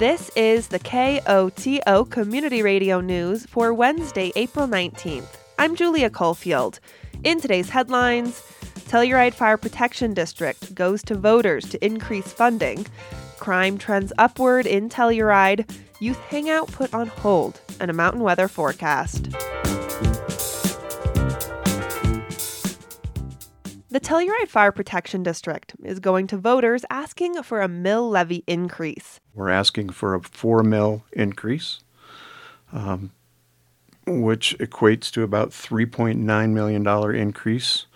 This is the KOTO Community Radio News for Wednesday, April 19th. I'm Julia Caulfield. In today's headlines, Telluride Fire Protection District goes to voters to increase funding, crime trends upward in Telluride, Youth Hangout put on hold, and a mountain weather forecast. The Telluride Fire Protection District is going to voters asking for a mill levy increase. We're asking for a 4 mil increase, which equates to about $3.9 million increase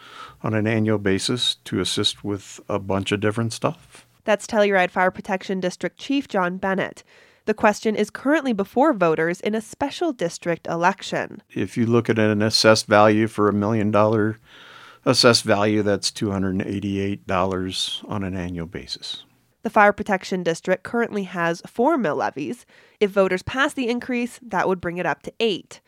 on an annual basis to assist with a bunch of different stuff. That's Telluride Fire Protection District Chief John Bennett. The question is currently before voters in a special district election. If you look at an assessed value for $1 million assessed value, that's $288 on an annual basis. The Fire Protection District currently has 4 mill levies. If voters pass the increase, that would bring it up to 8.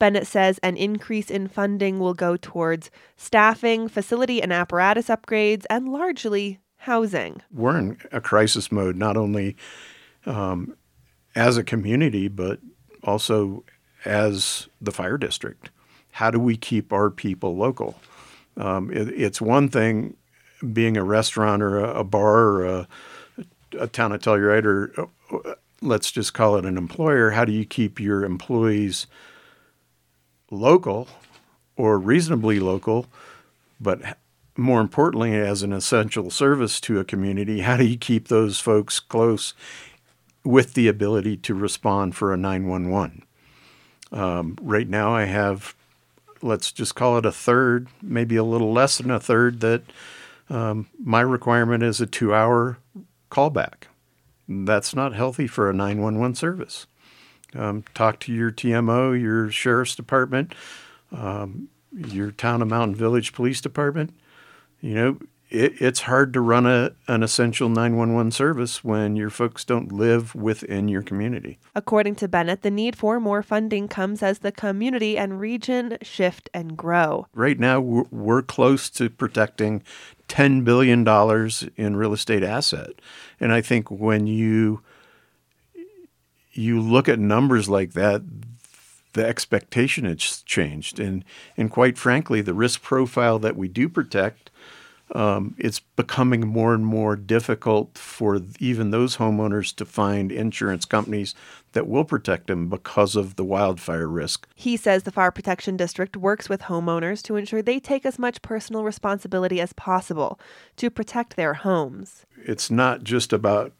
Bennett says an increase in funding will go towards staffing, facility and apparatus upgrades, and largely housing. We're in a crisis mode, not only as a community, but also as the fire district. How do we keep our people local? It's one thing being a restaurant or a bar or a town of Telluride, or let's just call it an employer. How do you keep your employees local or reasonably local? But more importantly, as an essential service to a community, how do you keep those folks close with the ability to respond for a 911? Right now I have, let's just call it a third, maybe a little less than a third, that my requirement is a 2-hour callback. That's not healthy for a 911 service. Talk to your TMO, your sheriff's department, your town of Mountain Village Police Department. You know, it's hard to run an essential 911 service when your folks don't live within your community. According to Bennett, the need for more funding comes as the community and region shift and grow. Right now, we're close to protecting $10 billion in real estate asset. And I think when you look at numbers like that, the expectation has changed. And quite frankly, the risk profile that we do protect, it's becoming more and more difficult for even those homeowners to find insurance companies that will protect them because of the wildfire risk. He says the Fire Protection District works with homeowners to ensure they take as much personal responsibility as possible to protect their homes. It's not just about,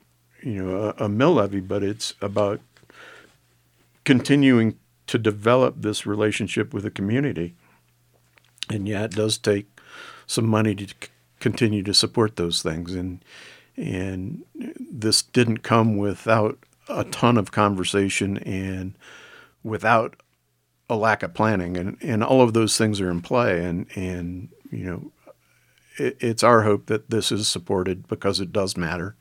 a mill levy, but it's about continuing to develop this relationship with the community. And yeah, it does take some money to continue to support those things. And this didn't come without a ton of conversation and without a lack of planning. And all of those things are in play. It's our hope that this is supported because it does matter.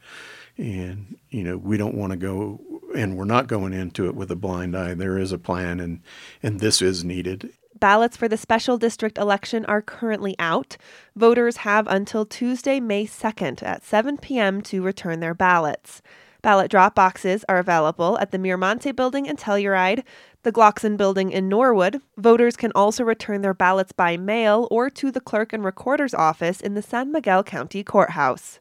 And, we don't want to go, and we're not going into it with a blind eye. There is a plan, and this is needed. Ballots for the special district election are currently out. Voters have until Tuesday, May 2nd at 7 p.m. to return their ballots. Ballot drop boxes are available at the Miramonte Building in Telluride, the Glockson Building in Norwood. Voters can also return their ballots by mail or to the clerk and recorder's office in the San Miguel County Courthouse.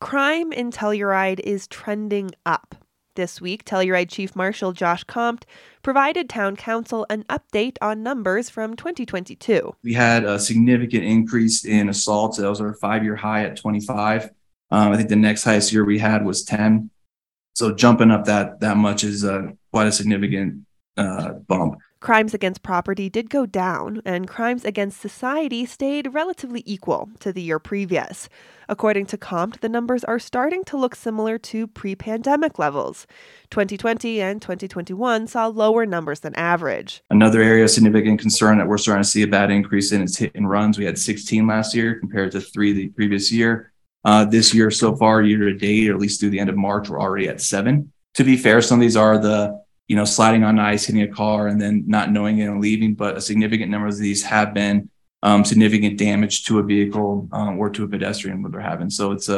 Crime in Telluride is trending up. This week, Telluride Chief Marshal Josh Comte provided Town Council an update on numbers from 2022. We had a significant increase in assaults. That was our 5-year high at 25. I think the next highest year we had was 10. So jumping up that much is quite a significant bump. Crimes against property did go down, and crimes against society stayed relatively equal to the year previous. According to Comte, the numbers are starting to look similar to pre-pandemic levels. 2020 and 2021 saw lower numbers than average. Another area of significant concern that we're starting to see a bad increase in is hit and runs. We had 16 last year compared to 3 the previous year. This year so far, year to date, or at least through the end of March, we're already at 7. To be fair, some of these are the sliding on ice, hitting a car, and then not knowing it and leaving. But a significant number of these have been significant damage to a vehicle or to a pedestrian, what they're having. So it's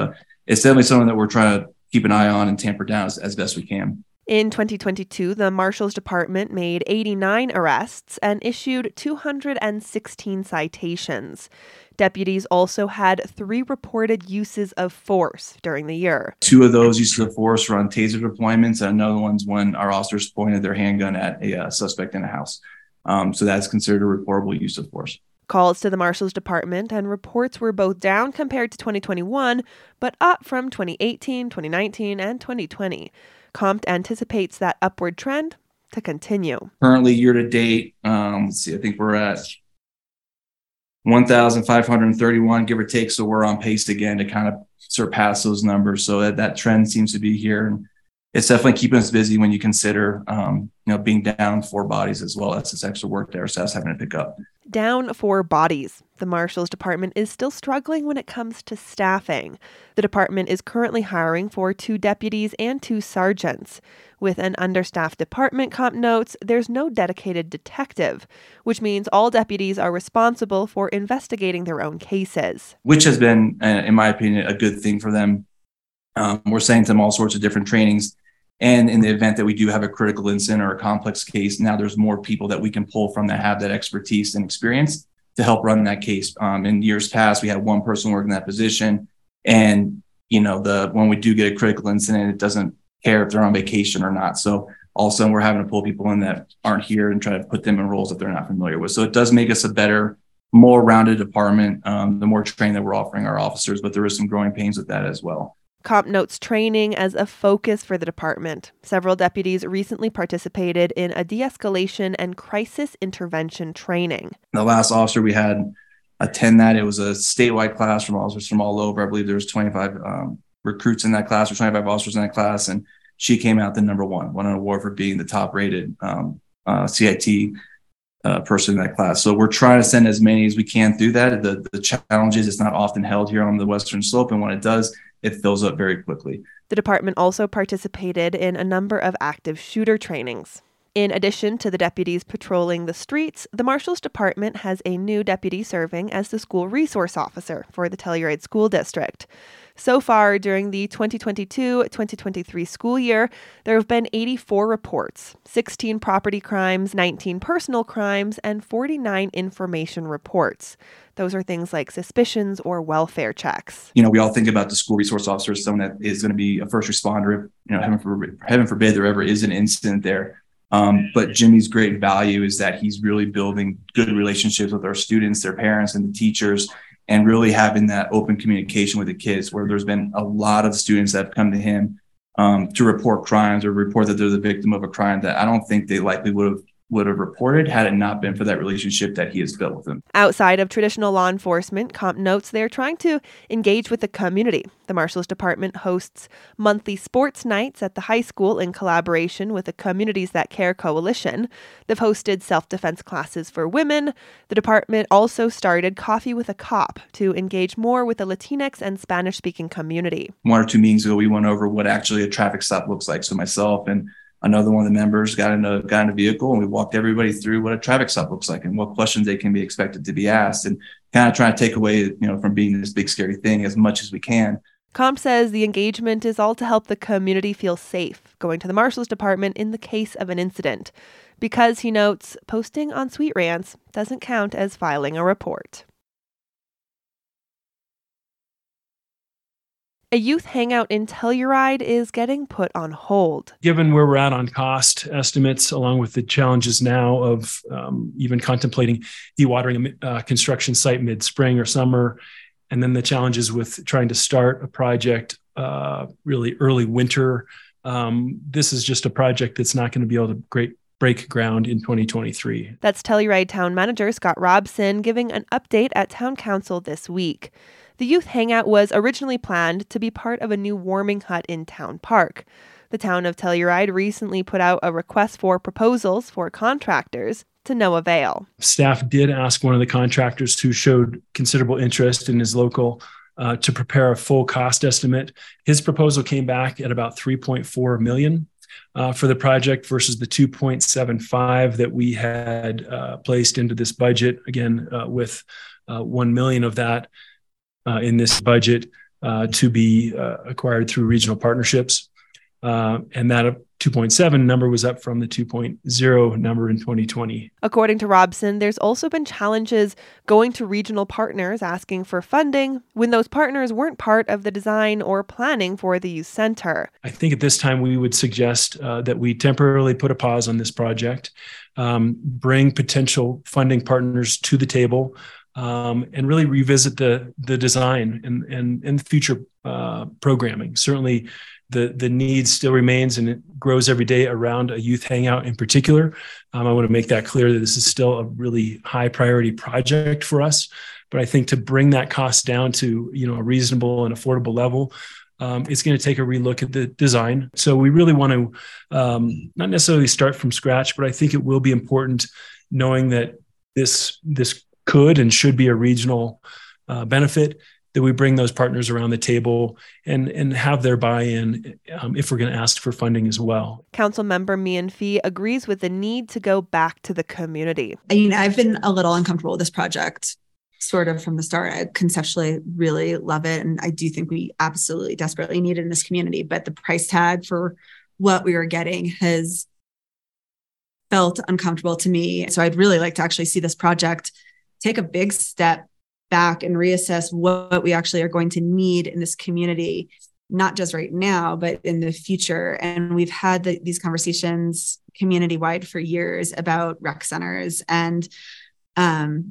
it's definitely something that we're trying to keep an eye on and tamper down as best we can. In 2022, the Marshals Department made 89 arrests and issued 216 citations. Deputies also had 3 reported uses of force during the year. 2 of those uses of force were on taser deployments, and another one's when our officers pointed their handgun at a suspect in a house. So that's considered a reportable use of force. Calls to the Marshals Department and reports were both down compared to 2021, but up from 2018, 2019, and 2020. Comte anticipates that upward trend to continue. Currently, year to date, I think we're at 1,531, give or take. So we're on pace again to kind of surpass those numbers. So that trend seems to be here. And it's definitely keeping us busy when you consider, being down 4 bodies as well. That's this extra work there, so that's having to pick up. Down 4 bodies. The Marshals Department is still struggling when it comes to staffing. The department is currently hiring for 2 deputies and 2 sergeants. With an understaffed department, Comp notes, there's no dedicated detective, which means all deputies are responsible for investigating their own cases. Which has been, in my opinion, a good thing for them. We're sending them all sorts of different trainings. And in the event that we do have a critical incident or a complex case, now there's more people that we can pull from that have that expertise and experience to help run that case. In years past, we had 1 person working that position. And, when we do get a critical incident, it doesn't care if they're on vacation or not. So all of a sudden we're having to pull people in that aren't here and try to put them in roles that they're not familiar with. So it does make us a better, more rounded department, the more training that we're offering our officers. But there is some growing pains with that as well. Comp notes training as a focus for the department. Several deputies recently participated in a de-escalation and crisis intervention training. The last officer we had attend that, it was a statewide class from officers from all over. I believe there was 25 recruits in that class, or 25 officers in that class, and she came out the number 1, won an award for being the top-rated CIT person in that class. So we're trying to send as many as we can through that. The challenge is it's not often held here on the Western Slope, and when it does, it fills up very quickly. The department also participated in a number of active shooter trainings. In addition to the deputies patrolling the streets, the Marshals Department has a new deputy serving as the school resource officer for the Telluride School District. So far, during the 2022-2023 school year, there have been 84 reports, 16 property crimes, 19 personal crimes, and 49 information reports. Those are things like suspicions or welfare checks. We all think about the school resource officer as someone that is going to be a first responder. If, heaven forbid there ever is an incident there. But Jimmy's great value is that he's really building good relationships with our students, their parents, and the teachers, and really having that open communication with the kids, where there's been a lot of students that have come to him to report crimes or report that they're the victim of a crime that I don't think they likely would have reported had it not been for that relationship that he has built with them. Outside of traditional law enforcement, Comp notes they're trying to engage with the community. The Marshals Department hosts monthly sports nights at the high school in collaboration with the Communities That Care Coalition. They've hosted self-defense classes for women. The department also started Coffee with a Cop to engage more with the Latinx and Spanish-speaking community. 1 or 2 meetings ago, we went over what actually a traffic stop looks like. So myself and another one of the members got in a vehicle, and we walked everybody through what a traffic stop looks like and what questions they can be expected to be asked, and kind of trying to take away, from being this big, scary thing as much as we can. Comp says the engagement is all to help the community feel safe going to the Marshals Department in the case of an incident, because, he notes, posting on Sweet Rants doesn't count as filing a report. A youth hangout in Telluride is getting put on hold. Given where we're at on cost estimates, along with the challenges now of even contemplating dewatering a construction site mid-spring or summer, and then the challenges with trying to start a project really early winter, this is just a project that's not going to be able to break ground in 2023. That's Telluride Town Manager Scott Robson giving an update at Town Council this week. The youth hangout was originally planned to be part of a new warming hut in Town Park. The town of Telluride recently put out a request for proposals for contractors, to no avail. Staff did ask one of the contractors, who showed considerable interest in his local, to prepare a full cost estimate. His proposal came back at about $3.4 million for the project versus the 2.75 that we had placed into this budget, again, with $1 million of that in this budget to be acquired through regional partnerships. And that 2.7 number was up from the 2.0 number in 2020. According to Robson, there's also been challenges going to regional partners asking for funding when those partners weren't part of the design or planning for the youth center. I think at this time we would suggest that we temporarily put a pause on this project, bring potential funding partners to the table, and really revisit the design and future programming. Certainly, the need still remains, and it grows every day around a youth hangout in particular. I want to make that clear that this is still a really high priority project for us. But I think to bring that cost down to, you know, a reasonable and affordable level, it's going to take a relook at the design. So we really want to not necessarily start from scratch, but I think it will be important knowing that this could and should be a regional benefit, that we bring those partners around the table and have their buy-in if we're going to ask for funding as well. Council member Mianfee Fee agrees with the need to go back to the community. I mean, I've been a little uncomfortable with this project sort of from the start. I conceptually really love it, and I do think we absolutely desperately need it in this community. But the price tag for what we were getting has felt uncomfortable to me. So I'd really like to actually see this project take a big step back and reassess what we actually are going to need in this community, not just right now, but in the future. And we've had these conversations community-wide for years about rec centers. And I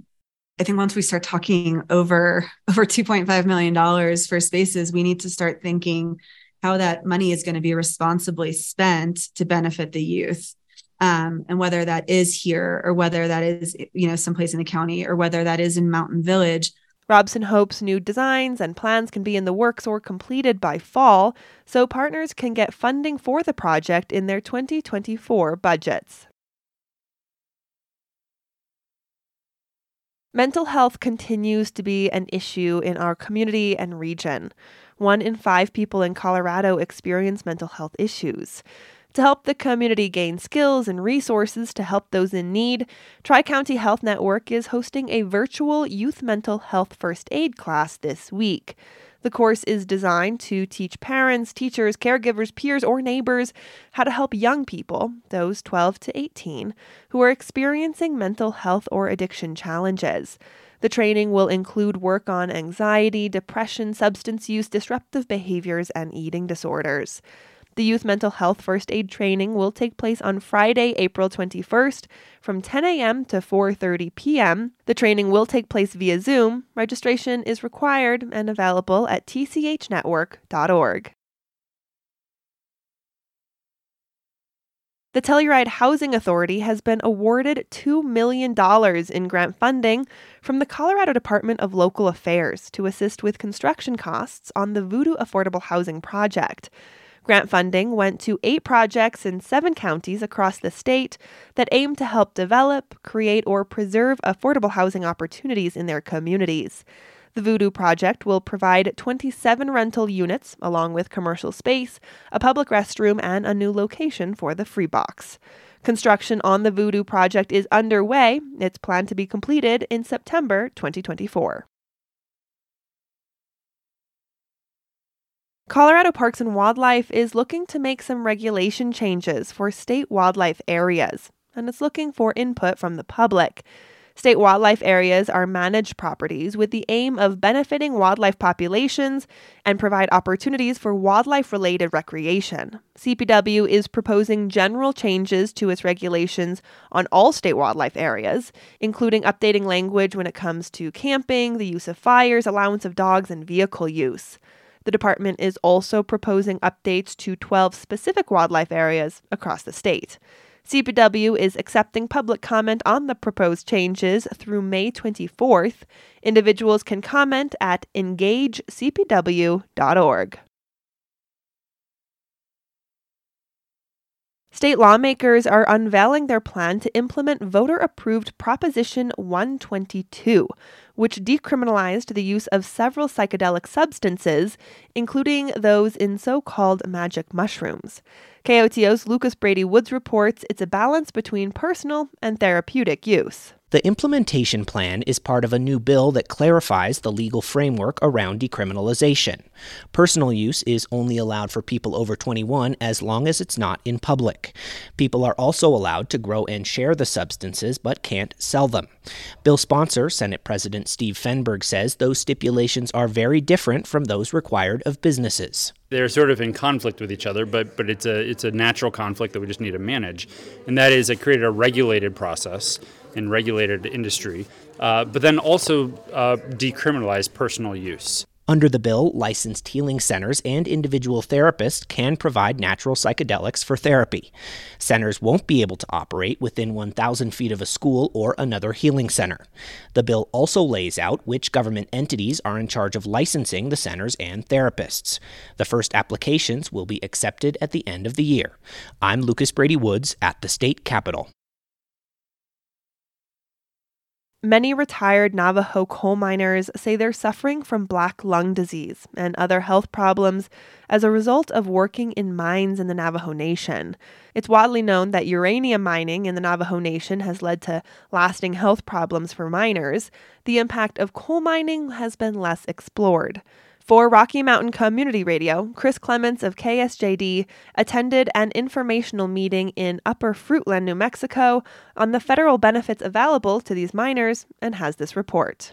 think once we start talking over $2.5 million for spaces, we need to start thinking how that money is going to be responsibly spent to benefit the youth. And whether that is here or whether that is, you know, someplace in the county or whether that is in Mountain Village. Robson hopes new designs and plans can be in the works or completed by fall, so partners can get funding for the project in their 2024 budgets. Mental health continues to be an issue in our community and region. 1 in 5 people in Colorado experience mental health issues. To help the community gain skills and resources to help those in need, Tri-County Health Network is hosting a virtual youth mental health first aid class this week. The course is designed to teach parents, teachers, caregivers, peers, or neighbors how to help young people, those 12 to 18, who are experiencing mental health or addiction challenges. The training will include work on anxiety, depression, substance use, disruptive behaviors, and eating disorders. The Youth Mental Health First Aid Training will take place on Friday, April 21st from 10 a.m. to 4:30 p.m. The training will take place via Zoom. Registration is required and available at tchnetwork.org. The Telluride Housing Authority has been awarded $2 million in grant funding from the Colorado Department of Local Affairs to assist with construction costs on the Voodoo Affordable Housing Project. Grant funding went to 8 projects in 7 counties across the state that aim to help develop, create, or preserve affordable housing opportunities in their communities. The Voodoo project will provide 27 rental units, along with commercial space, a public restroom, and a new location for the Freebox. Construction on the Voodoo project is underway. It's planned to be completed in September 2024. Colorado Parks and Wildlife is looking to make some regulation changes for state wildlife areas, and it's looking for input from the public. State wildlife areas are managed properties with the aim of benefiting wildlife populations and provide opportunities for wildlife-related recreation. CPW is proposing general changes to its regulations on all state wildlife areas, including updating language when it comes to camping, the use of fires, allowance of dogs, and vehicle use. The department is also proposing updates to 12 specific wildlife areas across the state. CPW is accepting public comment on the proposed changes through May 24th. Individuals can comment at engagecpw.org. State lawmakers are unveiling their plan to implement voter-approved Proposition 122, which decriminalized the use of several psychedelic substances, including those in so-called magic mushrooms. KOTO's Lucas Brady-Woods reports it's a balance between personal and therapeutic use. The implementation plan is part of a new bill that clarifies the legal framework around decriminalization. Personal use is only allowed for people over 21 as long as it's not in public. People are also allowed to grow and share the substances but can't sell them. Bill sponsor, Senate President Steve Fenberg, says those stipulations are very different from those required of businesses. They're sort of in conflict with each other, but it's a natural conflict that we just need to manage. And that is, it created a regulated process and regulated industry, but then also decriminalized personal use. Under the bill, licensed healing centers and individual therapists can provide natural psychedelics for therapy. Centers won't be able to operate within 1,000 feet of a school or another healing center. The bill also lays out which government entities are in charge of licensing the centers and therapists. The first applications will be accepted at the end of the year. I'm Lucas Brady-Woods at the state capitol. Many retired Navajo coal miners say they're suffering from black lung disease and other health problems as a result of working in mines in the Navajo Nation. It's widely known that uranium mining in the Navajo Nation has led to lasting health problems for miners. The impact of coal mining has been less explored. For Rocky Mountain Community Radio, Chris Clements of KSJD attended an informational meeting in Upper Fruitland, New Mexico, on the federal benefits available to these miners, and has this report.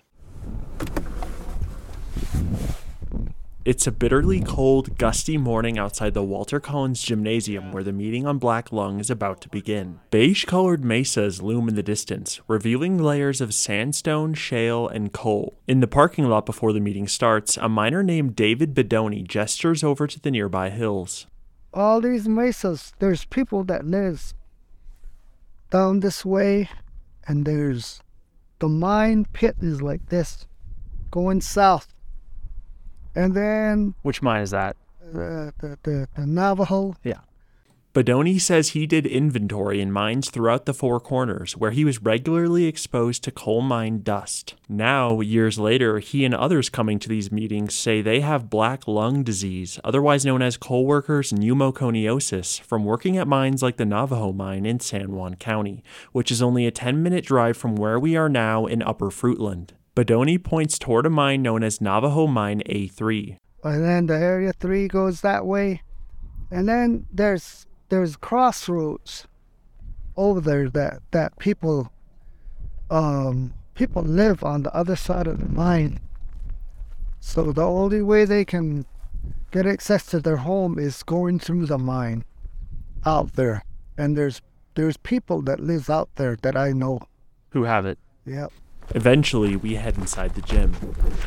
It's a bitterly cold, gusty morning outside the Walter Collins Gymnasium where the meeting on black lung is about to begin. Beige-colored mesas loom in the distance, revealing layers of sandstone, shale, and coal. In the parking lot before the meeting starts, a miner named David Bedoni gestures over to the nearby hills. All these mesas, there's people that lives down this way, and there's the mine pit is like this, going south. And then... Which mine is that? The Navajo. Yeah. Bedoni says he did inventory in mines throughout the Four Corners, where he was regularly exposed to coal mine dust. Now, years later, he and others coming to these meetings say they have black lung disease, otherwise known as coal workers' pneumoconiosis, from working at mines like the Navajo Mine in San Juan County, which is only a 10-minute drive from where we are now in Upper Fruitland. Bedoni points toward a mine known as Navajo Mine A3. And then the Area 3 goes that way. And then there's crossroads over there that people live on the other side of the mine. So the only way they can get access to their home is going through the mine out there. And there's people that lives out there that I know. Who have it. Yep. Eventually, we head inside the gym. That's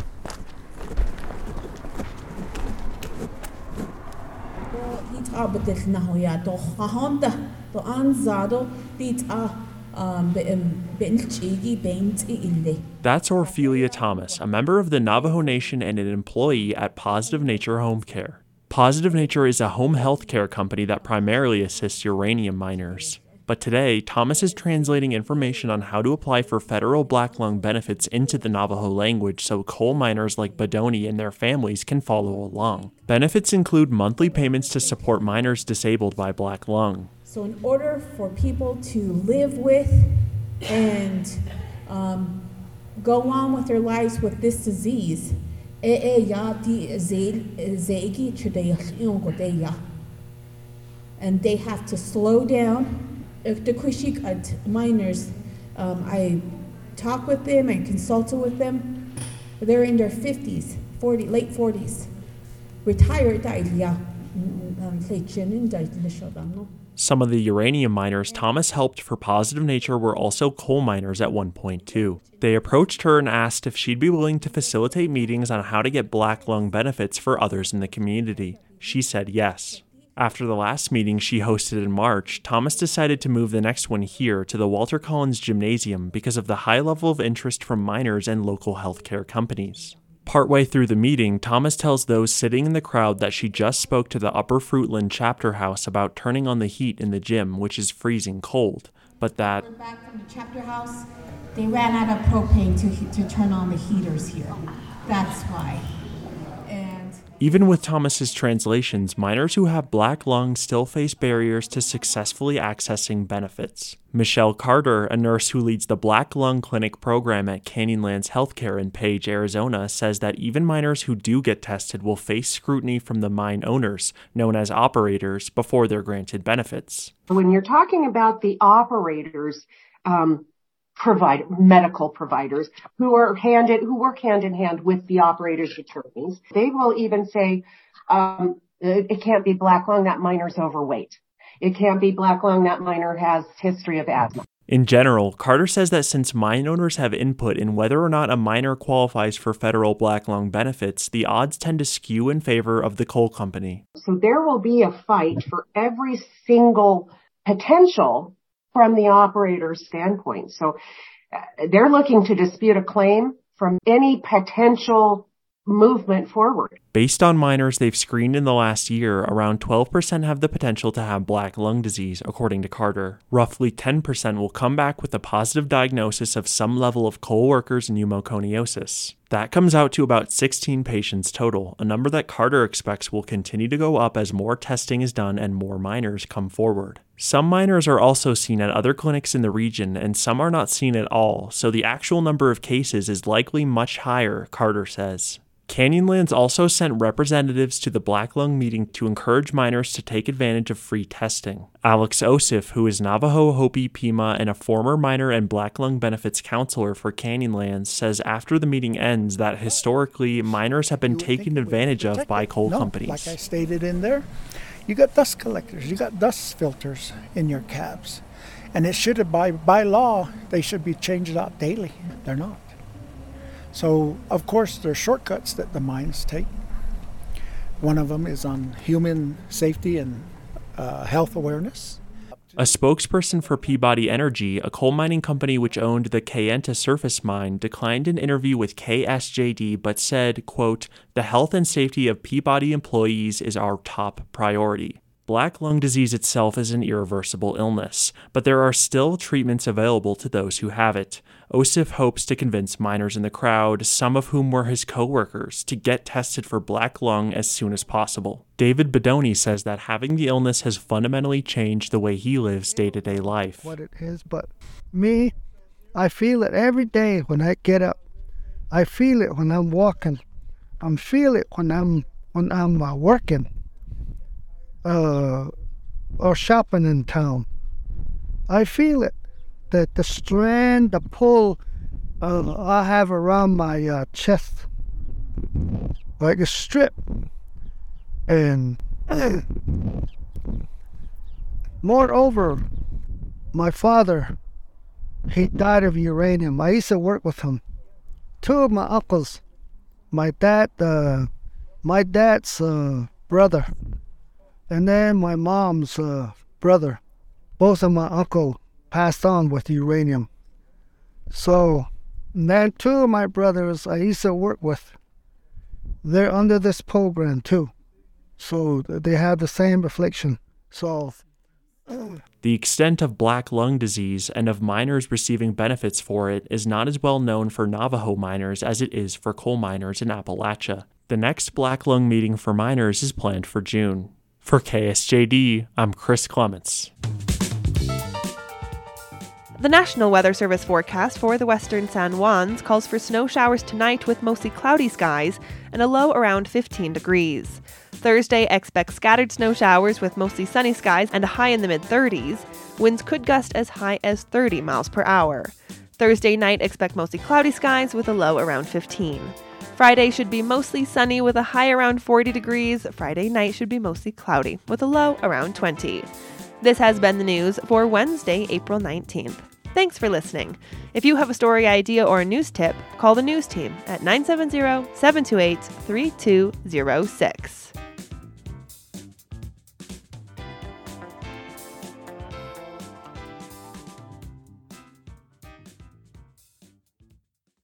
Orphelia Thomas, a member of the Navajo Nation and an employee at Positive Nature Home Care. Positive Nature is a home health care company that primarily assists uranium miners. But today, Thomas is translating information on how to apply for federal black lung benefits into the Navajo language so coal miners like Bedoni and their families can follow along. Benefits include monthly payments to support miners disabled by black lung. So in order for people to live with and go on with their lives with this disease, and they have to slow down. If the Kushik miners, I talk with them and consult with them. They're in their 50s, late 40s. Retired. Some of the uranium miners Thomas helped for Positive Nature were also coal miners at one point too. They approached her and asked if she'd be willing to facilitate meetings on how to get black lung benefits for others in the community. She said yes. After the last meeting she hosted in March, Thomas decided to move the next one here to the Walter Collins Gymnasium because of the high level of interest from miners and local healthcare companies. Partway through the meeting, Thomas tells those sitting in the crowd that she just spoke to the Upper Fruitland chapter house about turning on the heat in the gym, which is freezing cold, but that... We're back from the chapter house. They ran out of propane to turn on the heaters here. That's why. Even with Thomas's translations, minors who have black lungs still face barriers to successfully accessing benefits. Michelle Carter, a nurse who leads the Black Lung Clinic program at Canyonlands Healthcare in Page, Arizona, says that even minors who do get tested will face scrutiny from the mine owners, known as operators, before they're granted benefits. When you're talking about the operators, medical providers who work hand in hand with the operators' attorneys. They will even say, it can't be black lung, that minor's overweight. It can't be black lung, that minor has history of asthma. In general, Carter says that since mine owners have input in whether or not a minor qualifies for federal black lung benefits, the odds tend to skew in favor of the coal company. So there will be a fight for every single potential from the operator's standpoint. So they're looking to dispute a claim from any potential movement forward. Based on minors they've screened in the last year, around 12% have the potential to have black lung disease, according to Carter. Roughly 10% will come back with a positive diagnosis of some level of coal workers' pneumoconiosis. That comes out to about 16 patients total, a number that Carter expects will continue to go up as more testing is done and more minors come forward. Some minors are also seen at other clinics in the region, and some are not seen at all, so the actual number of cases is likely much higher, Carter says. Canyonlands also sent representatives to the Black Lung meeting to encourage minors to take advantage of free testing. Alex Osif, who is Navajo, Hopi, Pima, and a former minor and Black Lung benefits counselor for Canyonlands, says after the meeting ends that historically minors have been taken advantage of by coal companies. Like I stated in there, you got dust collectors, you got dust filters in your cabs, and it should have, by law, they should be changed out daily. They're not. So, of course, there are shortcuts that the mines take. One of them is on human safety and health awareness. A spokesperson for Peabody Energy, a coal mining company which owned the Kayenta surface mine, declined an interview with KSJD but said, quote, "The health and safety of Peabody employees is our top priority." Black lung disease itself is an irreversible illness, but there are still treatments available to those who have it. Osif hopes to convince minors in the crowd, some of whom were his co-workers, to get tested for black lung as soon as possible. David Bedoni says that having the illness has fundamentally changed the way he lives day-to-day life. What it is, but me, I feel it every day when I get up. I feel it when I'm walking. I feel it when I'm working. Or shopping in town. I feel it, that the strand, the pull I have around my chest, like a strip, and moreover, my father, he died of uranium. I used to work with him. Two of my uncles, my dad's brother, and then my mom's brother, both of my uncle passed on with uranium. So, and then two of my brothers I used to work with, they're under this program too. So they have the same affliction. So, the extent of black lung disease and of miners receiving benefits for it is not as well known for Navajo miners as it is for coal miners in Appalachia. The next black lung meeting for miners is planned for June. For KSJD, I'm Chris Clements. The National Weather Service forecast for the western San Juans calls for snow showers tonight with mostly cloudy skies and a low around 15 degrees. Thursday expects scattered snow showers with mostly sunny skies and a high in the mid-30s. Winds could gust as high as 30 miles per hour. Thursday night expect mostly cloudy skies with a low around 15. Friday should be mostly sunny with a high around 40 degrees. Friday night should be mostly cloudy with a low around 20. This has been the news for Wednesday, April 19th. Thanks for listening. If you have a story idea or a news tip, call the news team at 970-728-3206.